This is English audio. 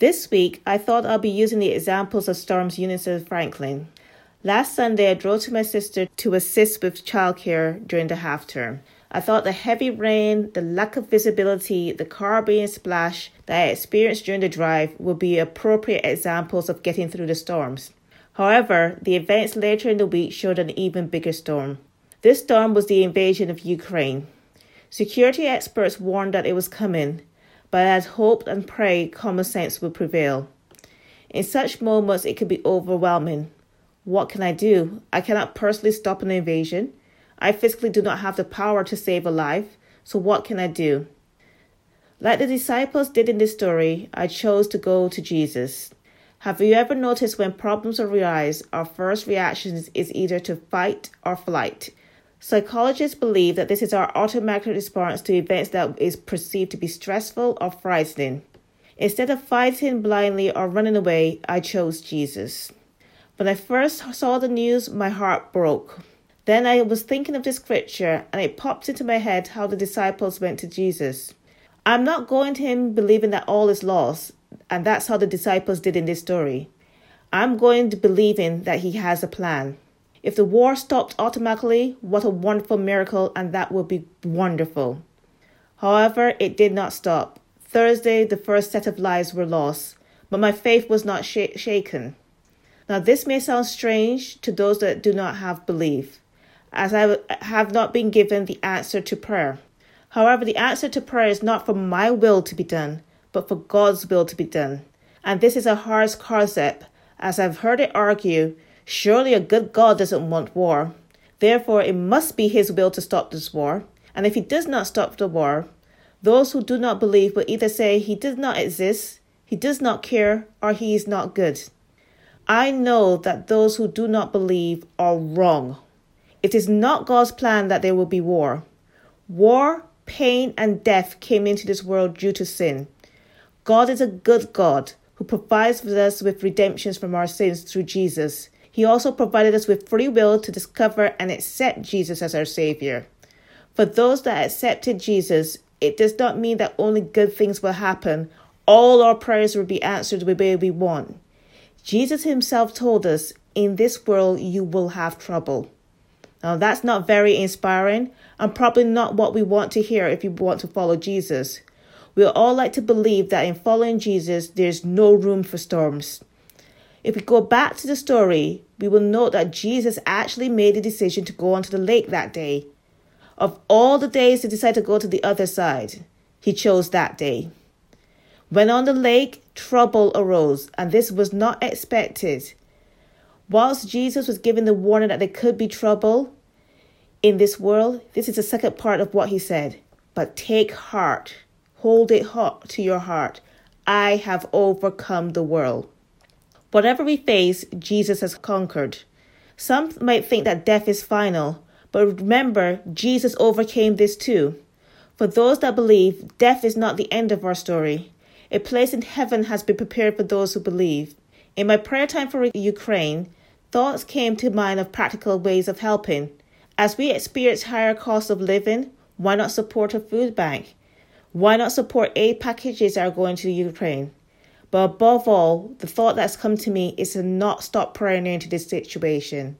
This week, I thought I'll be using the examples of storms Eunice and Franklin. Last Sunday, I drove to my sister to assist with childcare during the half term. I thought the heavy rain, the lack of visibility, the car being splashed that I experienced during the drive would be appropriate examples of getting through the storms. However, the events later in the week showed an even bigger storm. This storm was the invasion of Ukraine. Security experts warned that it was coming, but I had hoped and prayed common sense would prevail. In such moments, it can be overwhelming. What can I do? I cannot personally stop an invasion. I physically do not have the power to save a life, so what can I do? Like the disciples did in this story, I chose to go to Jesus. Have you ever noticed when problems arise, our first reaction is either to fight or flight? Psychologists believe that this is our automatic response to events that is perceived to be stressful or frightening. Instead of fighting blindly or running away, I chose Jesus. When I first saw the news, my heart broke. Then I was thinking of this scripture and it popped into my head how the disciples went to Jesus. I'm not going to him believing that all is lost, and that's how the disciples did in this story. I'm going to believing that he has a plan. If the war stopped automatically, what a wonderful miracle, and that would be wonderful. However, it did not stop. Thursday, the first set of lives were lost, but my faith was not shaken. Now, this may sound strange to those that do not have belief, as I have not been given the answer to prayer. However, the answer to prayer is not for my will to be done, but for God's will to be done. And this is a hard concept, as I've heard it argue, surely a good God doesn't want war. Therefore, it must be his will to stop this war. And if he does not stop the war, those who do not believe will either say he does not exist, he does not care, or he is not good. I know that those who do not believe are wrong. It is not God's plan that there will be war. War, pain, and death came into this world due to sin. God is a good God who provides us with redemptions from our sins through Jesus. He also provided us with free will to discover and accept Jesus as our Savior. For those that accepted Jesus, it does not mean that only good things will happen. All our prayers will be answered the way we want. Jesus himself told us, in this world you will have trouble. Now that's not very inspiring and probably not what we want to hear if you want to follow Jesus. We all like to believe that in following Jesus, there's no room for storms. If we go back to the story, we will note that Jesus actually made a decision to go onto the lake that day. Of all the days to decide to go to the other side, he chose that day. When on the lake, trouble arose, and this was not expected. Whilst Jesus was giving the warning that there could be trouble in this world, this is the second part of what he said. But take heart, hold it hot to your heart. I have overcome the world. Whatever we face, Jesus has conquered. Some might think that death is final, but remember, Jesus overcame this too. For those that believe, death is not the end of our story. A place in heaven has been prepared for those who believe. In my prayer time for Ukraine, thoughts came to mind of practical ways of helping. As we experience higher costs of living, why not support a food bank? Why not support aid packages that are going to Ukraine? But above all, the thought that's come to me is to not stop praying into this situation.